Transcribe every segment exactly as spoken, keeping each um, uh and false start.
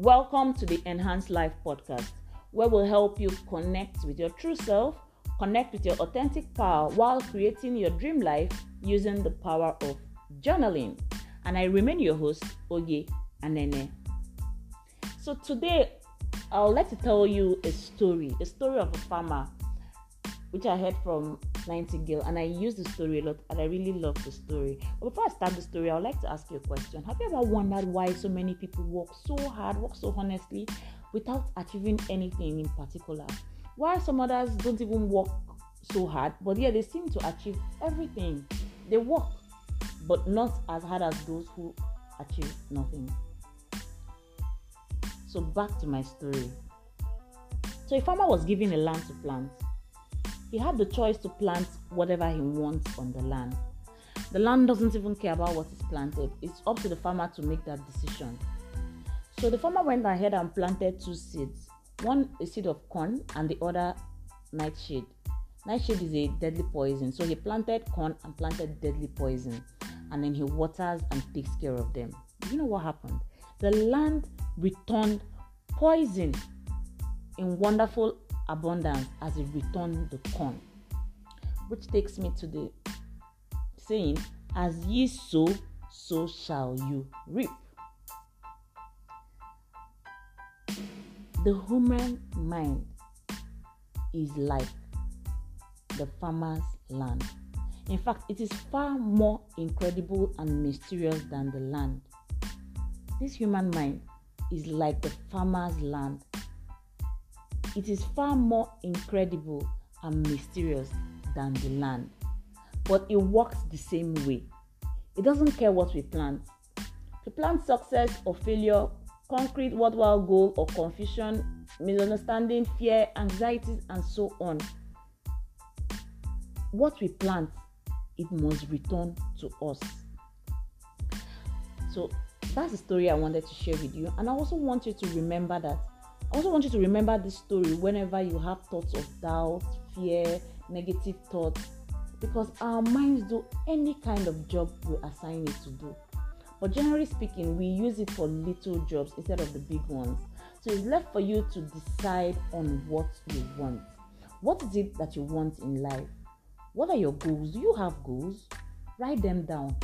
Welcome to the Enhanced Life podcast, where we'll help you connect with your true self, connect with your authentic power while creating your dream life using the power of journaling. And I remain your host, Oge Anene. So today, I'd like to tell you a story, a story of a farmer, which I heard from Nightingale, and I use the story a lot, and I really love the story. But before I start the story, I would like to ask you a question. Have you ever wondered why so many people work so hard, work so honestly, without achieving anything in particular? Why some others don't even work so hard, but yeah, they seem to achieve everything. They work, but not as hard as those who achieve nothing. So back to my story. So a farmer was given a land to plant. He had the choice to plant whatever he wants on the land. The land doesn't even care about what is planted. It's up to the farmer to make that decision. So the farmer went ahead and planted two seeds. One, a seed of corn, and the other, nightshade. Nightshade is a deadly poison. So he planted corn and planted deadly poison. And then he waters and takes care of them. You know what happened? The land returned poison in wonderful abundance as it returned the corn, which takes me to the saying, as ye sow, so shall you reap. The human mind is like the farmer's land. In fact, it is far more incredible and mysterious than the land. This human mind is like the farmer's land. It is far more incredible and mysterious than the land, but it works the same way. It doesn't care what we plant. To plant success or failure, concrete worthwhile goal or confusion, misunderstanding, fear, anxieties, and so on. What we plant, it must return to us. So that's the story I wanted to share with you, and I also want you to remember that I also want you to remember this story whenever you have thoughts of doubt, fear, negative thoughts, because our minds do any kind of job we assign it to do. But generally speaking, we use it for little jobs instead of the big ones. So it's left for you to decide on what you want. What is it that you want in life? What are your goals? Do you have goals? Write them down.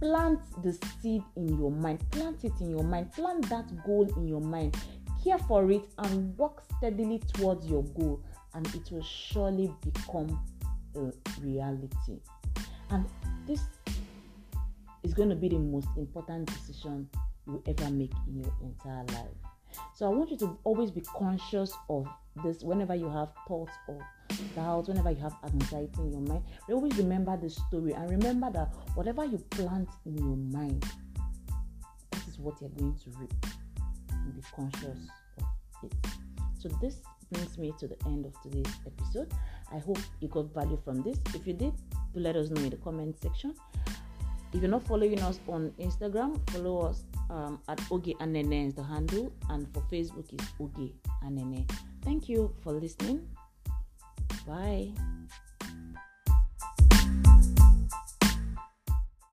Plant the seed in your mind. Plant it in your mind. Plant that goal in your mind. Care for it and work steadily towards your goal, and it will surely become a reality. And this is going to be the most important decision you ever make in your entire life. So I want you to always be conscious of this whenever you have thoughts of doubt, whenever you have anxiety in your mind. Always remember this story and remember that whatever you plant in your mind, that is what you're going to reap. And be conscious of it. So this brings me to the end of today's episode. I hope you got value from this. If you did, do let us know in the comment section. If you're not following us on Instagram, follow us um, at Oge Anene is the handle, and for Facebook is Oge Anene. Thank you for listening. Bye.